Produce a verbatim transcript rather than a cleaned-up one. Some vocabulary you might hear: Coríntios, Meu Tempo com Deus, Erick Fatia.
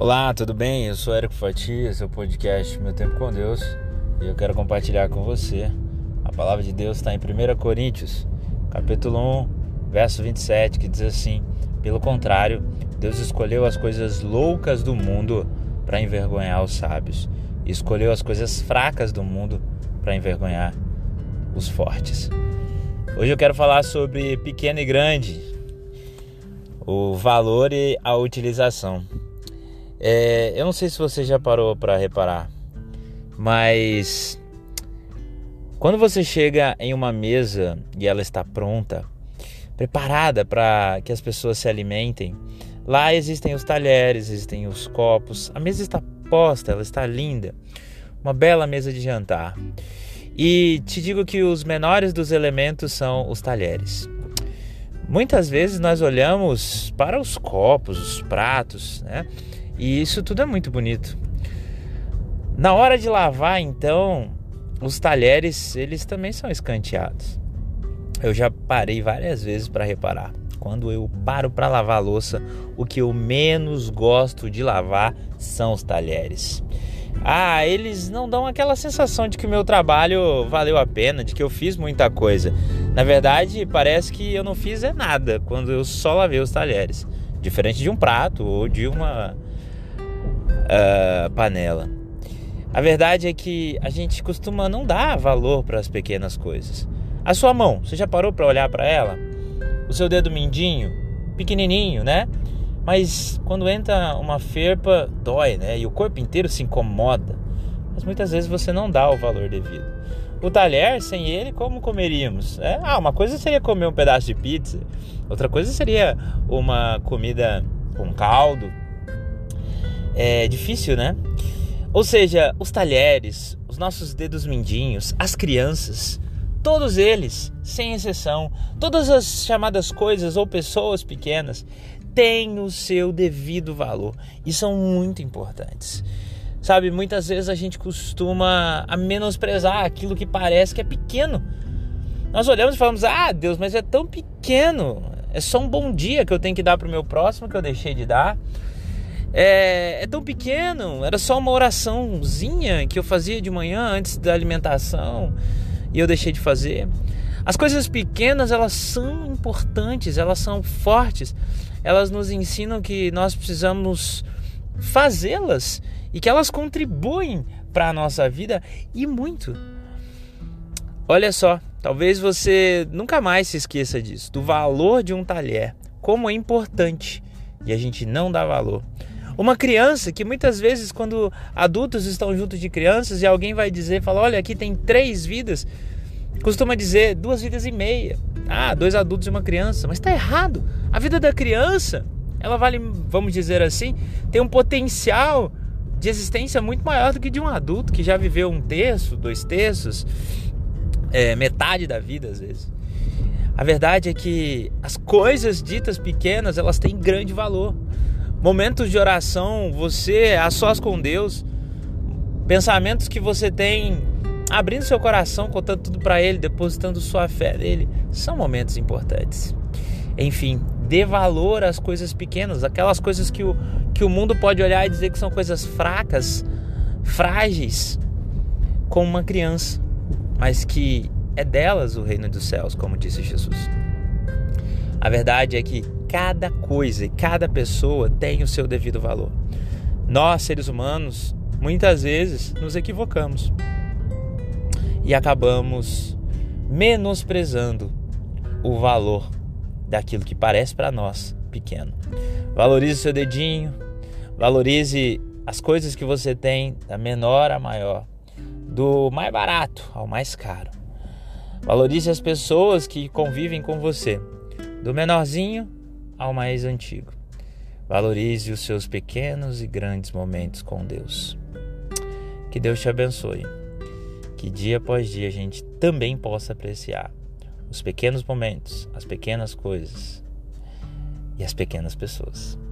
Olá, tudo bem? Eu sou Erick Fatia, seu podcast Meu Tempo com Deus, e eu quero compartilhar com você. A palavra de Deus está em primeira Coríntios, capítulo um, verso vinte e sete, que diz assim: pelo contrário, Deus escolheu as coisas loucas do mundo para envergonhar os sábios, e escolheu as coisas fracas do mundo para envergonhar os fortes. Hoje eu quero falar sobre pequeno e grande, o valor e a utilização. É, eu não sei se você já parou para reparar, mas quando você chega em uma mesa e ela está pronta, preparada para que as pessoas se alimentem, lá existem os talheres, existem os copos, a mesa está posta, ela está linda, uma bela mesa de jantar. E te digo que os menores dos elementos são os talheres. Muitas vezes nós olhamos para os copos, os pratos, né? E isso tudo é muito bonito. Na hora de lavar, então, os talheres, eles também são escanteados. Eu já parei várias vezes para reparar. Quando eu paro para lavar a louça, o que eu menos gosto de lavar são os talheres. Ah, eles não dão aquela sensação de que o meu trabalho valeu a pena, de que eu fiz muita coisa. Na verdade, parece que eu não fiz é nada quando eu só lavei os talheres. Diferente de um prato ou de uma uh, panela. A verdade é que a gente costuma não dar valor para as pequenas coisas. A sua mão, você já parou para olhar para ela? O seu dedo mindinho, pequenininho, né? Mas quando entra uma ferpa, dói, né? E o corpo inteiro se incomoda. Mas muitas vezes você não dá o valor devido. O talher, sem ele, como comeríamos? É, ah, uma coisa seria comer um pedaço de pizza. Outra coisa seria uma comida com caldo. É difícil, né? Ou seja, os talheres, os nossos dedos mindinhos, as crianças, todos eles, sem exceção, todas as chamadas coisas ou pessoas pequenas têm o seu devido valor e são muito importantes. Sabe, muitas vezes a gente costuma a menosprezar aquilo que parece que é pequeno. Nós olhamos e falamos: ah, Deus, mas é tão pequeno, é só um bom dia que eu tenho que dar para o meu próximo que eu deixei de dar. É, é tão pequeno, era só uma oraçãozinha que eu fazia de manhã antes da alimentação e eu deixei de fazer. As coisas pequenas, elas são importantes, elas são fortes, elas nos ensinam que nós precisamos fazê-las e que elas contribuem para a nossa vida e muito. Olha só, talvez você nunca mais se esqueça disso, do valor de um talher, como é importante, e a gente não dá valor. Uma criança que muitas vezes, quando adultos estão junto de crianças e alguém vai dizer, fala, olha, aqui tem três vidas, costuma dizer duas vidas e meia. Ah, dois adultos e uma criança. Mas está errado. A vida da criança, ela vale, vamos dizer assim, tem um potencial de existência muito maior do que de um adulto que já viveu um terço, dois terços, é, metade da vida às vezes. A verdade é que as coisas ditas pequenas, elas têm grande valor. Momentos de oração, você a sós com Deus, pensamentos que você tem, abrindo seu coração, contando tudo para Ele, depositando sua fé nele, são momentos importantes. Enfim, dê valor às coisas pequenas, aquelas coisas que o, que o mundo pode olhar e dizer que são coisas fracas, frágeis, como uma criança, mas que é delas o reino dos céus, como disse Jesus. A verdade é que cada coisa e cada pessoa tem o seu devido valor. Nós, seres humanos, muitas vezes nos equivocamos e acabamos menosprezando o valor daquilo que parece para nós pequeno. Valorize seu dedinho, valorize as coisas que você tem, da menor à maior, do mais barato ao mais caro. Valorize as pessoas que convivem com você, do menorzinho ao mais antigo. Valorize os seus pequenos e grandes momentos com Deus. Que Deus te abençoe. Que dia após dia a gente também possa apreciar os pequenos momentos, as pequenas coisas e as pequenas pessoas.